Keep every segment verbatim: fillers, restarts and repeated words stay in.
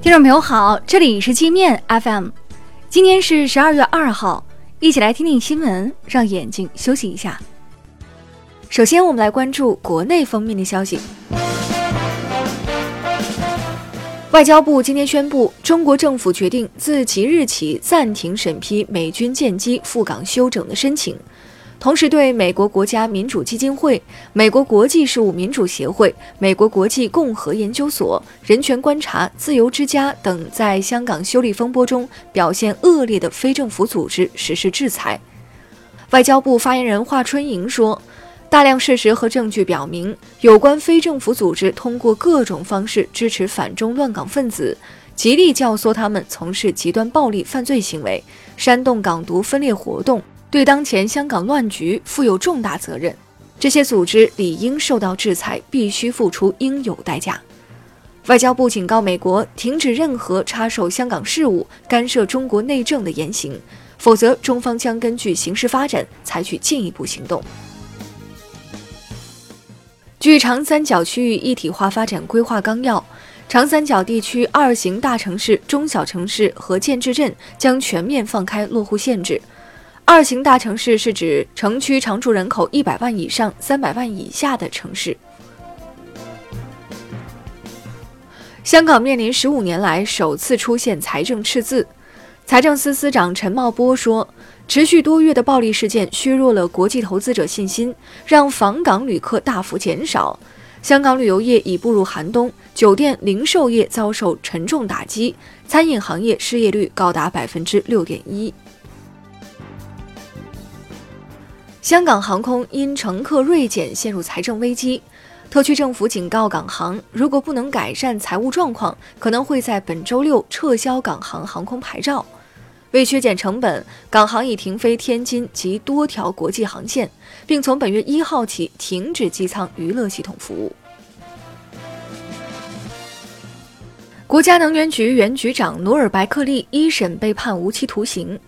听众朋友好，这里是界面 F M， 今天是十二月二号，一起来听听新闻，让眼睛休息一下。首先我们来关注国内方面的消息。外交部今天宣布，中国政府决定自即日起暂停审批美军舰机赴港休整的申请，同时对美国国家民主基金会、美国国际事务民主协会、美国国际共和研究所、人权观察、自由之家等在香港修例风波中表现恶劣的非政府组织实施制裁。外交部发言人华春莹说，大量事实和证据表明，有关非政府组织通过各种方式支持反中乱港分子，极力教唆他们从事极端暴力犯罪行为，煽动港独分裂活动，对当前香港乱局负有重大责任，这些组织理应受到制裁，必须付出应有代价。外交部警告美国，停止任何插手香港事务、干涉中国内政的言行，否则中方将根据形势发展采取进一步行动。据长三角区域一体化发展规划纲要，长三角地区二型大城市、中小城市和建制镇将全面放开落户限制。二型大城市是指城区常住人口一百万以上、三百万以下的城市。香港面临十五年来首次出现财政赤字，财政司司长陈茂波说，持续多月的暴力事件削弱了国际投资者信心，让访港旅客大幅减少。香港旅游业已步入寒冬，酒店零售业遭受沉重打击，餐饮行业失业率高达百分之六点一。香港航空因乘客锐减陷入财政危机，特区政府警告港航，如果不能改善财务状况，可能会在本周六撤销港航航空牌照。为削减成本，港航已停飞天津及多条国际航线，并从本月一号起停止机舱娱乐系统服务。国家能源局原局长努尔白克利一审被判无期徒刑。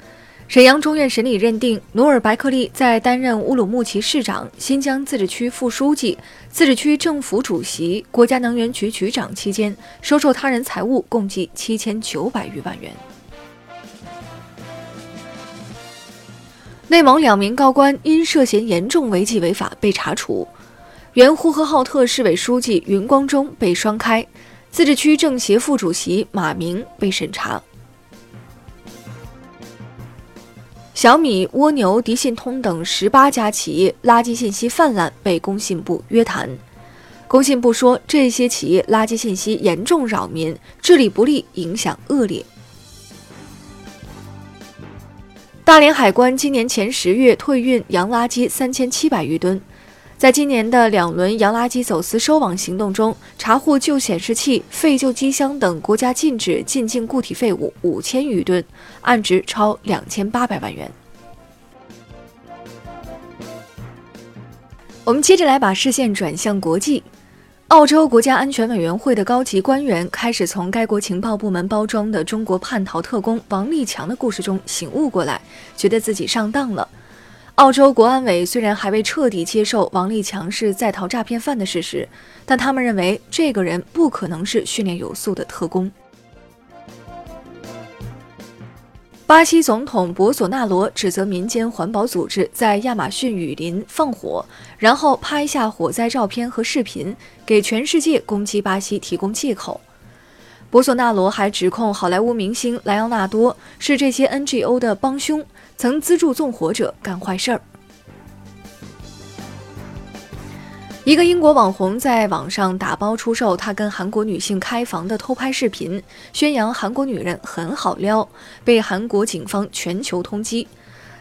沈阳中院审理认定，努尔白克利在担任乌鲁木齐市长、新疆自治区副书记、自治区政府主席、国家能源局局长期间，收受他人财物共计七千九百余万元。内蒙两名高官因涉嫌严重违纪违法被查处，原呼和浩特市委书记云光中被双开，自治区政协副主席马明被审查。小米、蜗牛、迪信通等十八家企业垃圾信息泛滥被工信部约谈。工信部说，这些企业垃圾信息严重扰民，治理不力，影响恶劣。大连海关今年前十月退运洋垃圾三千七百余吨，在今年的两轮洋垃圾走私收网行动中，查获旧显示器、废旧机箱等国家禁止进境固体废物五千余吨，案值超两千八百万元。我们接着来把视线转向国际。澳洲国家安全委员会的高级官员开始从该国情报部门包装的中国叛逃特工王立强的故事中醒悟过来，觉得自己上当了。澳洲国安委虽然还未彻底接受王立强是在逃诈骗犯的事实，但他们认为这个人不可能是训练有素的特工。巴西总统博索纳罗指责民间环保组织在亚马逊雨林放火，然后拍下火灾照片和视频，给全世界攻击巴西提供借口。博索纳罗还指控好莱坞明星莱昂纳多是这些 N G O 的帮凶，曾资助纵火者干坏事儿。一个英国网红在网上打包出售他跟韩国女性开房的偷拍视频，宣扬韩国女人很好撩，被韩国警方全球通缉。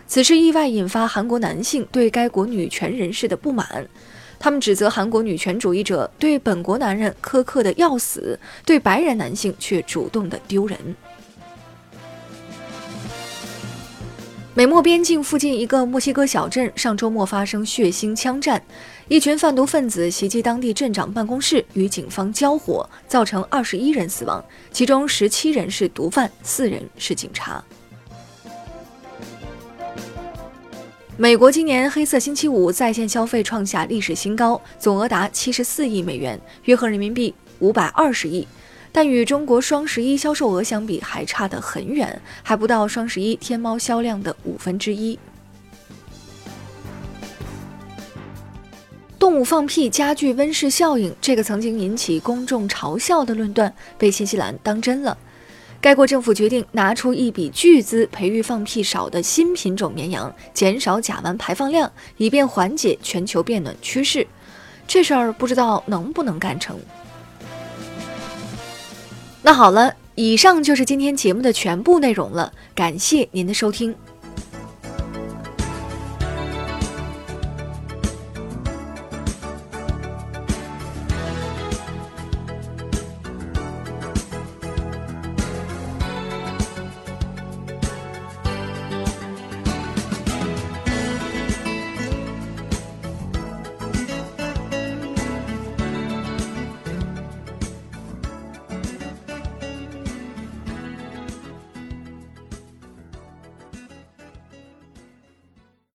此事意外引发韩国男性对该国女权人士的不满，他们指责韩国女权主义者对本国男人苛刻的要死，对白人男性却主动的丢人。美墨边境附近一个墨西哥小镇上周末发生血腥枪战，一群贩毒分子袭击当地镇长办公室，与警方交火，造成二十一人死亡，其中十七人是毒贩，四人是警察。美国今年黑色星期五在线消费创下历史新高，总额达七十四亿美元，约合人民币五百二十亿，但与中国双十一销售额相比还差得很远，还不到双十一天猫销量的五分之一。动物放屁加剧温室效应，这个曾经引起公众嘲笑的论断被新西兰当真了。该国政府决定拿出一笔巨资培育放屁少的新品种绵羊，减少甲烷排放量，以便缓解全球变暖趋势。这事儿不知道能不能干成。那好了，以上就是今天节目的全部内容了，感谢您的收听。